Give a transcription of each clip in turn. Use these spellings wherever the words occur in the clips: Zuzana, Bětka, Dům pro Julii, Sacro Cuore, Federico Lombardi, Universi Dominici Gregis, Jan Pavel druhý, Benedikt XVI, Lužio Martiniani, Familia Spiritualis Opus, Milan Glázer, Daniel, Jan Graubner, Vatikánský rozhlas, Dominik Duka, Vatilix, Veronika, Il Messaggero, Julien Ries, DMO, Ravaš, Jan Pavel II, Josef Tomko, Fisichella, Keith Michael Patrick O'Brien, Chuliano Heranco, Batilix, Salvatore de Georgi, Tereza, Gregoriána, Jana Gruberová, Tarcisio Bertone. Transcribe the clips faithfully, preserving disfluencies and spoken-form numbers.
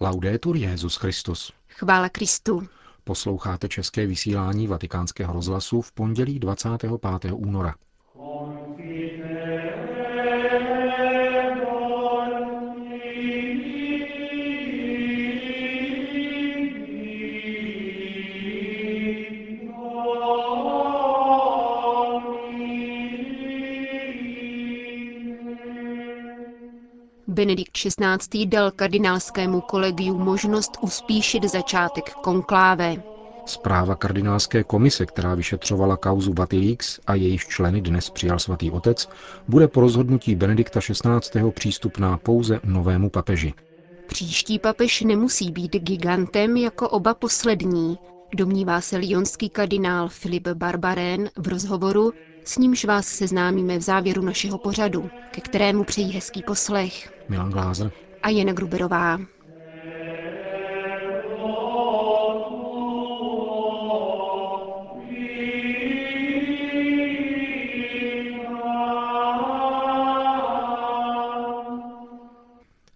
Laudetur Jesus Christus. Chvála Kristu. Posloucháte české vysílání Vatikánského rozhlasu v pondělí dvacátého pátého února. Benedikt šestnáctý dal kardinálskému kolegiu možnost uspíšit začátek konkláve. Zpráva kardinálské komise, která vyšetřovala kauzu Batilix a jejich členy dnes přijal svatý otec, bude po rozhodnutí Benedikta šestnáctého přístupná pouze novému papeži. Příští papež nemusí být gigantem jako oba poslední, domnívá se lyonský kardinál Filip Barbarén v rozhovoru, s nímž vás seznámíme v závěru našeho pořadu, ke kterému přejí hezký poslech Milan Glázer a Jana Gruberová.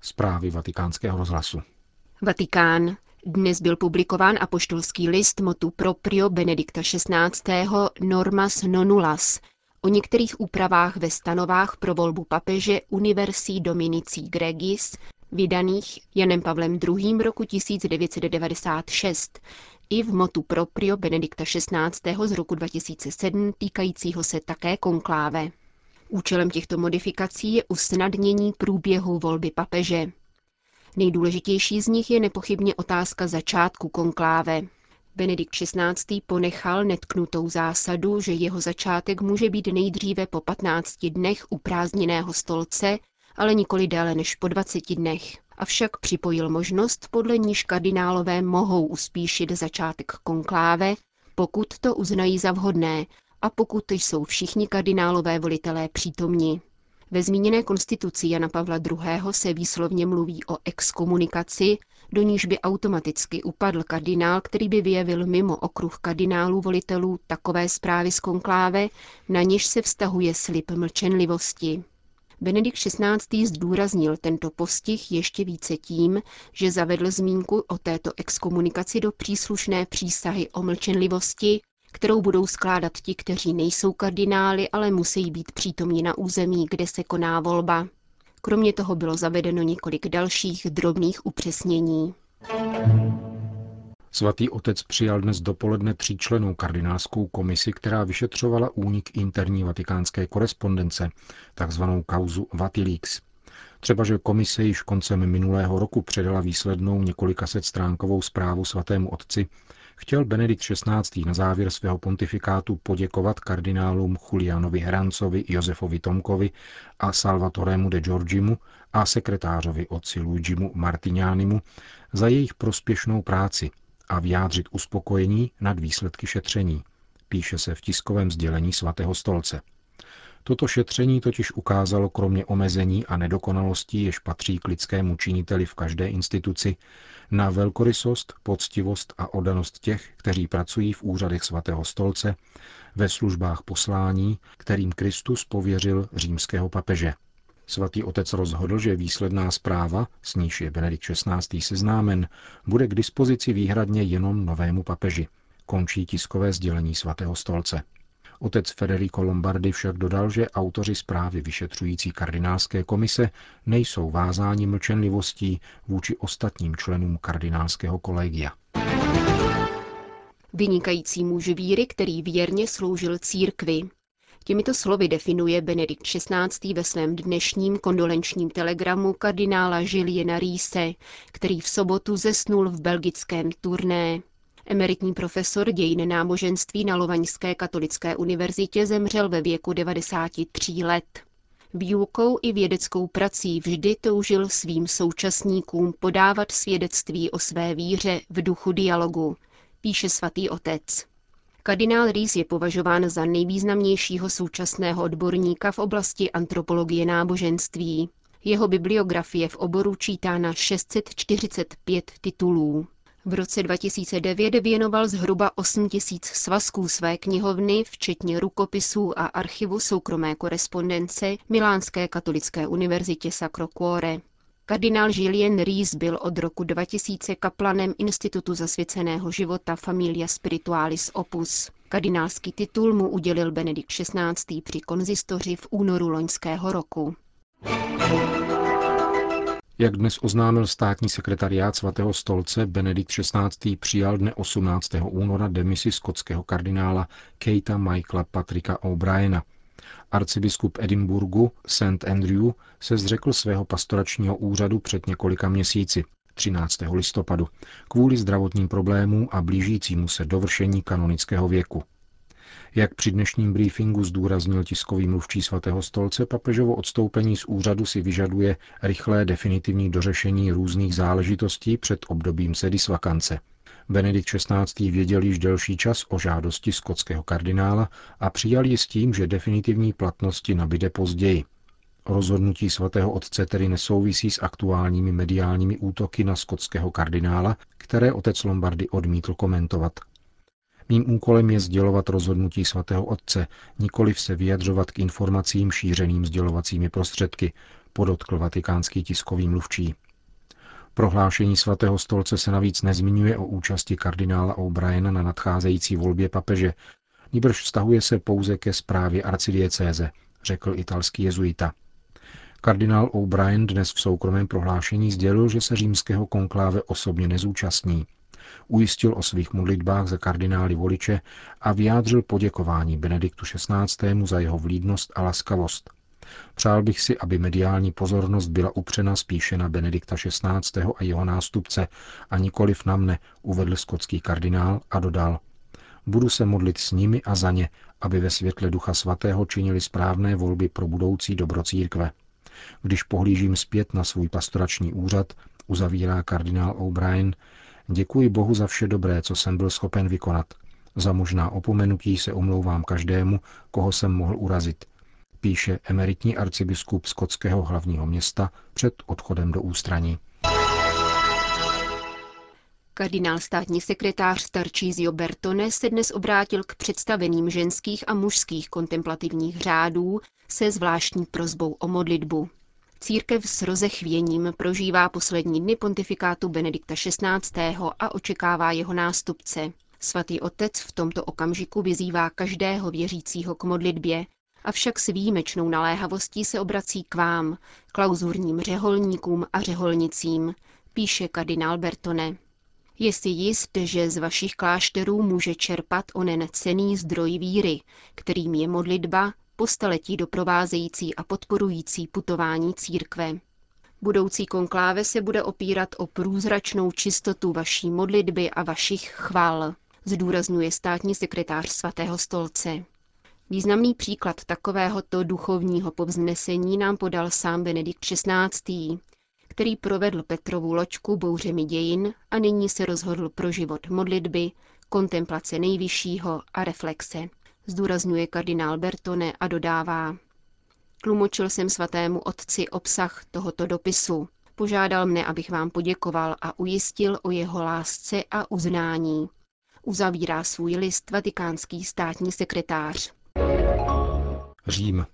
Zprávy Vatikánského rozhlasu. Vatikán. Dnes byl publikován apoštolský list motu proprio Benedikta šestnáctého. Normas nonulas o některých úpravách ve stanovách pro volbu papeže Universi Dominici Gregis, vydaných Janem Pavlem druhým. Roku tisíc devět set devadesát šest i v motu proprio Benedikta šestnáctého. Z roku dva tisíce sedm týkajícího se také konkláve. Účelem těchto modifikací je usnadnění průběhu volby papeže. Nejdůležitější z nich je nepochybně otázka začátku konkláve. Benedikt šestnáctý. Ponechal netknutou zásadu, že jeho začátek může být nejdříve po patnácti dnech u prázdněného stolce, ale nikoli déle než po dvaceti dnech. Avšak připojil možnost, podle níž kardinálové mohou uspíšit začátek konkláve, pokud to uznají za vhodné a pokud jsou všichni kardinálové volitelé přítomni. Ve zmíněné konstituci Jana Pavla druhého. Se výslovně mluví o exkomunikaci, do níž by automaticky upadl kardinál, který by vyjevil mimo okruh kardinálů volitelů takové zprávy z konkláve, na něž se vztahuje slib mlčenlivosti. Benedikt šestnáctý. Zdůraznil tento postih ještě více tím, že zavedl zmínku o této exkomunikaci do příslušné přísahy o mlčenlivosti, kterou budou skládat ti, kteří nejsou kardinály, ale musí být přítomni na území, kde se koná volba. Kromě toho bylo zavedeno několik dalších drobných upřesnění. Svatý otec přijal dnes dopoledne tříčlennou kardinálskou komisi, která vyšetřovala únik interní vatikánské korespondence, takzvanou kauzu Vatilix. Třeba, že komise již koncem minulého roku předala výslednou několikasetstránkovou zprávu svatému otci, chtěl Benedikt šestnáctý. Na závěr svého pontifikátu poděkovat kardinálům Chulianovi Herancovi, Josefovi Tomkovi a Salvatoremu de Georgimu a sekretářovi otci Lužimu Martinianimu za jejich prospěšnou práci a vyjádřit uspokojení nad výsledky šetření, píše se v tiskovém sdělení svatého stolce. Toto šetření totiž ukázalo kromě omezení a nedokonalostí, jež patří k lidskému činiteli v každé instituci, na velkorysost, poctivost a oddanost těch, kteří pracují v úřadech svatého stolce, ve službách poslání, kterým Kristus pověřil římského papeže. Svatý otec rozhodl, že výsledná zpráva, s níž je Benedikt šestnáctý. Seznámen, bude k dispozici výhradně jenom novému papeži, končí tiskové sdělení svatého stolce. Otec Federico Lombardi však dodal, že autoři zprávy vyšetřující kardinálské komise nejsou vázáni mlčenlivostí vůči ostatním členům kardinálského kolegia. Vynikající muž víry, který věrně sloužil církvi. Těmito slovy definuje Benedikt šestnáctý. Ve svém dnešním kondolenčním telegramu kardinála Juliena Riese, který v sobotu zesnul v belgickém Turné. Emeritní profesor dějin náboženství na Lovaňské katolické univerzitě zemřel ve věku devadesáti tří let. Výukou i vědeckou prací vždy toužil svým současníkům podávat svědectví o své víře v duchu dialogu, píše svatý otec. Kardinál Ries je považován za nejvýznamnějšího současného odborníka v oblasti antropologie náboženství. Jeho bibliografie v oboru čítá na šest set čtyřicet pět titulů. V roce dva tisíce devět věnoval zhruba osm tisíc svazků své knihovny, včetně rukopisů a archivu soukromé korespondence Milánské katolické univerzitě Sacro Cuore. Kardinál Julien Ries byl od roku dva tisíce kaplanem Institutu zasvěceného života Familia Spiritualis Opus. Kardinálský titul mu udělil Benedikt šestnáctý při konzistoři v únoru loňského roku. Jak dnes oznámil státní sekretariát svatého stolce, Benedikt šestnáctý přijal dne osmnáctého února demisi skotského kardinála Keitha Michaela Patricka O'Briena. Arcibiskup Edinburgu Saint Andrew se zřekl svého pastoračního úřadu před několika měsíci, třináctého listopadu, kvůli zdravotním problémům a blížícímu se dovršení kanonického věku. Jak při dnešním briefingu zdůraznil tiskový mluvčí svatého stolce, papežovo odstoupení z úřadu si vyžaduje rychlé definitivní dořešení různých záležitostí před obdobím sedisvakance. Benedikt šestnáctý věděl již delší čas o žádosti skotského kardinála a přijal ji s tím, že definitivní platnosti nabyde později. Rozhodnutí svatého otce tedy nesouvisí s aktuálními mediálními útoky na skotského kardinála, které otec Lombardi odmítl komentovat. Mým úkolem je sdělovat rozhodnutí svatého otce, nikoliv se vyjadřovat k informacím šířeným sdělovacími prostředky, podotkl vatikánský tiskový mluvčí. Prohlášení svatého stolce se navíc nezmiňuje o účasti kardinála O'Briena na nadcházející volbě papeže, nýbrž vztahuje se pouze ke zprávě arcidiecéze, řekl italský jezuita. Kardinál O'Brien dnes v soukromém prohlášení sdělil, že se římského konkláve osobně nezúčastní. Ujistil o svých modlitbách za kardinály voliče a vyjádřil poděkování Benediktu šestnáctému za jeho vlídnost a laskavost. Přál bych si, aby mediální pozornost byla upřena spíše na Benedikta šestnáctého a jeho nástupce a nikoliv na mne, uvedl skotský kardinál a dodal. Budu se modlit s nimi a za ně, aby ve světle Ducha Svatého činili správné volby pro budoucí dobro církve. Když pohlížím zpět na svůj pastorační úřad, uzavírá kardinál O'Brien, děkuji Bohu za vše dobré, co jsem byl schopen vykonat. Za možná opomenutí se omlouvám každému, koho jsem mohl urazit, píše emeritní arcibiskup skotského hlavního města před odchodem do ústraní. Kardinál státní sekretář Tarcisio Bertone se dnes obrátil k představeným ženských a mužských kontemplativních řádů se zvláštní prosbou o modlitbu. Církev s rozechvěním prožívá poslední dny pontifikátu Benedikta šestnáctého a očekává jeho nástupce. Svatý otec v tomto okamžiku vyzývá každého věřícího k modlitbě, avšak s výjimečnou naléhavostí se obrací k vám, klauzurním řeholníkům a řeholnicím, píše kardinál Bertone. Je si jist, že z vašich klášterů může čerpat onen cenný zdroj víry, kterým je modlitba, po staletí doprovázející a podporující putování církve. Budoucí konkláve se bude opírat o průzračnou čistotu vaší modlitby a vašich chval, zdůrazňuje státní sekretář svatého stolce. Významný příklad takovéhoto duchovního povznesení nám podal sám Benedikt šestnáctý., který provedl Petrovu loďku bouřemi dějin a nyní se rozhodl pro život modlitby, kontemplace nejvyššího a reflexe, zdůrazňuje kardinál Bertone a dodává. Tlumočil jsem svatému otci obsah tohoto dopisu. Požádal mne, abych vám poděkoval a ujistil o jeho lásce a uznání. Uzavírá svůj list vatikánský státní sekretář. Řím.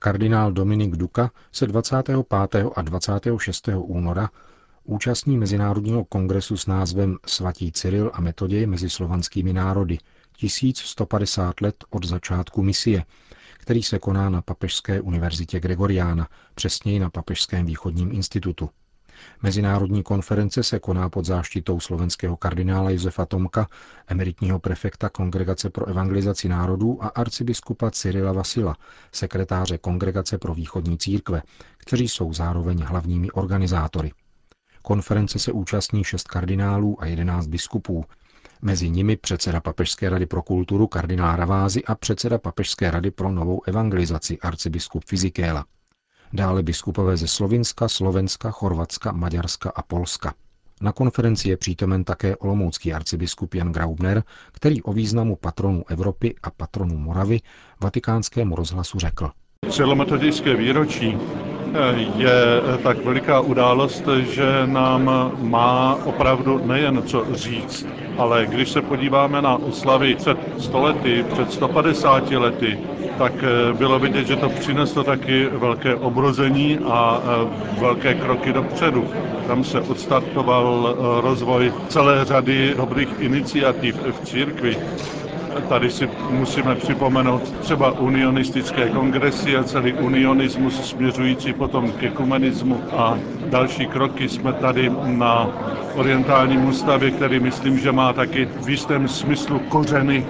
Kardinál Dominik Duka se dvacátého pátého a dvacátého šestého února účastní mezinárodního kongresu s názvem Svatí Cyril a Metoděj mezi slovanskými národy tisíc sto padesát let od začátku misie, který se koná na Papežské univerzitě Gregoriána, přesněji na Papežském východním institutu. Mezinárodní konference se koná pod záštitou slovenského kardinála Josefa Tomka, emeritního prefekta Kongregace pro evangelizaci národů a arcibiskupa Cyrila Vasila, sekretáře Kongregace pro východní církve, kteří jsou zároveň hlavními organizátory. Konference se účastní šest kardinálů a jedenáct biskupů, mezi nimi předseda Papežské rady pro kulturu kardinál Ravaši a předseda Papežské rady pro novou evangelizaci arcibiskup Fisichella. Dále biskupové ze Slovinska, Slovenska, Chorvatska, Maďarska a Polska. Na konferenci je přítomen také olomoucký arcibiskup Jan Graubner, který o významu patronů Evropy a patronů Moravy Vatikánskému rozhlasu řekl. Cyrilometodické výročí je tak veliká událost, že nám má opravdu nejen co říct, ale když se podíváme na oslavy před sto lety, před sto padesáti lety, tak bylo vidět, že to přineslo taky velké obrození a velké kroky dopředu. Tam se odstartoval rozvoj celé řady dobrých iniciativ v církvi. Tady si musíme připomenout třeba unionistické kongresy a celý unionismus směřující potom k ekumenismu a další kroky. Jsme tady na orientálním ústavě, který myslím, že má taky v jistém smyslu kořeny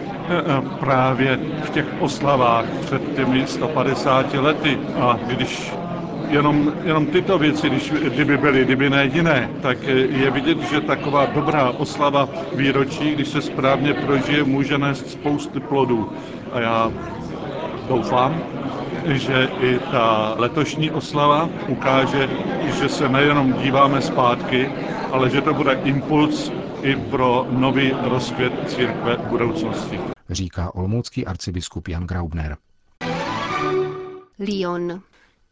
právě v těch oslavách před těmi sto padesáti lety. A když Jenom, jenom tyto věci, když, kdyby byly, kdyby ne jiné, tak je vidět, že taková dobrá oslava výročí, když se správně prožije, může nést spousty plodů. A já doufám, že i ta letošní oslava ukáže, že se nejenom díváme zpátky, ale že to bude impuls i pro nový rozkvět církve v budoucnosti. Říká olomoucký arcibiskup Jan Graubner. Lyon.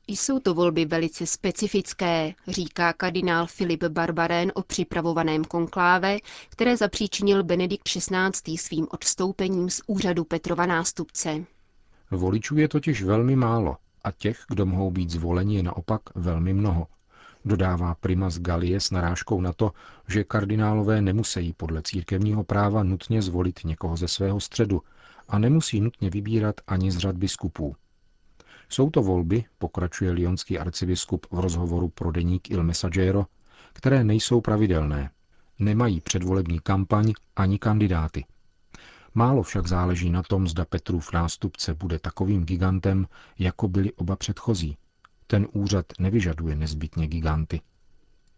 Jsou to volby velice specifické, říká kardinál Filip Barbarén o připravovaném konkláve, které zapříčinil Benedikt šestnáctý svým odstoupením z úřadu Petrova nástupce. Voličů je totiž velmi málo a těch, kdo mohou být zvoleni, je naopak velmi mnoho. Dodává primas Galie s narážkou na to, že kardinálové nemusejí podle církevního práva nutně zvolit někoho ze svého středu a nemusí nutně vybírat ani z řad biskupů. Jsou to volby, pokračuje lyonský arcibiskup v rozhovoru pro deník Il Messaggero, které nejsou pravidelné. Nemají předvolební kampaň ani kandidáty. Málo však záleží na tom, zda Petrův nástupce bude takovým gigantem, jako byli oba předchozí. Ten úřad nevyžaduje nezbytně giganty.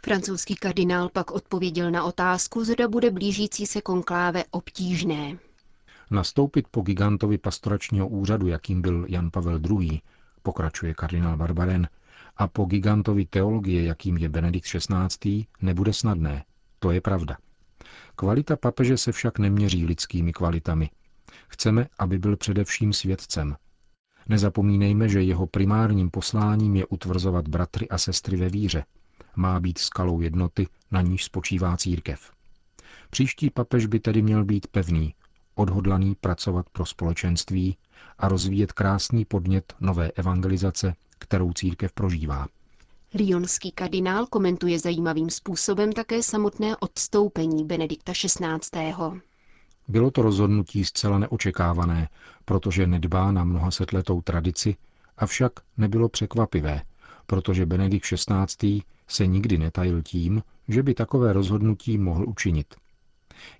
Francouzský kardinál pak odpověděl na otázku, zda bude blížící se konkláve obtížné. Nastoupit po gigantovi pastoračního úřadu, jakým byl Jan Pavel druhý, pokračuje kardinál Barbarén, a po gigantovi teologie, jakým je Benedikt šestnáctý, nebude snadné. To je pravda. Kvalita papeže se však neměří lidskými kvalitami. Chceme, aby byl především svědcem. Nezapomínejme, že jeho primárním posláním je utvrzovat bratry a sestry ve víře. Má být skalou jednoty, na níž spočívá církev. Příští papež by tedy měl být pevný, odhodlaný pracovat pro společenství a rozvíjet krásný podnět nové evangelizace, kterou církev prožívá. Lyonský kardinál komentuje zajímavým způsobem také samotné odstoupení Benedikta šestnáctého Bylo to rozhodnutí zcela neočekávané, protože nedbá na mnohasetletou tradici, avšak nebylo překvapivé, protože Benedikt šestnáctý se nikdy netajil tím, že by takové rozhodnutí mohl učinit.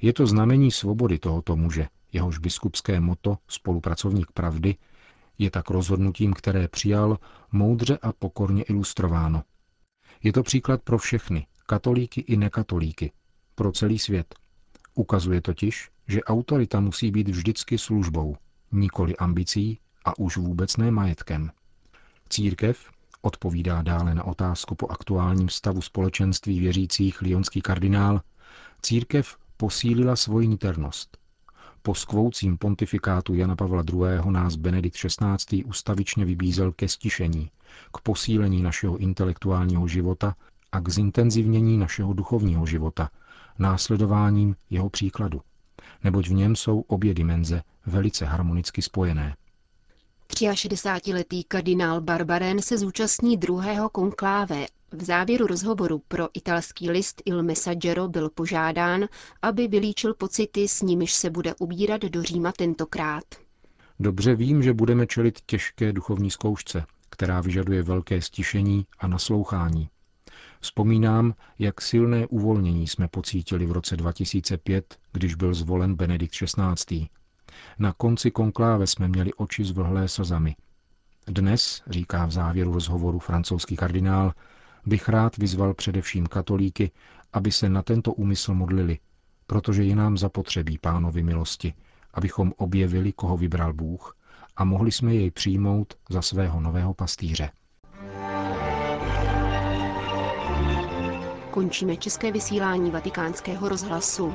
Je to znamení svobody tohoto muže, jehož biskupské motto spolupracovník pravdy je tak rozhodnutím, které přijal, moudře a pokorně ilustrováno. Je to příklad pro všechny, katolíky i nekatolíky, pro celý svět. Ukazuje totiž, že autorita musí být vždycky službou, nikoli ambicí a už vůbec ne majetkem. Církev, odpovídá dále na otázku po aktuálním stavu společenství věřících lyonský kardinál, církev posílila svoji niternost. Po skvoucím pontifikátu Jana Pavla druhého. Nás Benedikt šestnáctý ustavičně vybízel ke stišení, k posílení našeho intelektuálního života a k zintenzivnění našeho duchovního života, následováním jeho příkladu, neboť v něm jsou obě dimenze velice harmonicky spojené. šedesátiletý kardinál Barbarén se zúčastní druhého konkláve. V závěru rozhovoru pro italský list Il Messaggero byl požádán, aby vylíčil pocity, s nimiž se bude ubírat do Říma tentokrát. Dobře vím, že budeme čelit těžké duchovní zkoušce, která vyžaduje velké stišení a naslouchání. Vzpomínám, jak silné uvolnění jsme pocítili v roce dva tisíce pět, když byl zvolen Benedikt šestnáctý Na konci konkláve jsme měli oči zvlhlé slzami. Dnes, říká v závěru rozhovoru francouzský kardinál, bych rád vyzval především katolíky, aby se na tento úmysl modlili, protože je nám zapotřebí Pánovy milosti, abychom objevili, koho vybral Bůh, a mohli jsme jej přijmout za svého nového pastýře. Končíme české vysílání Vatikánského rozhlasu.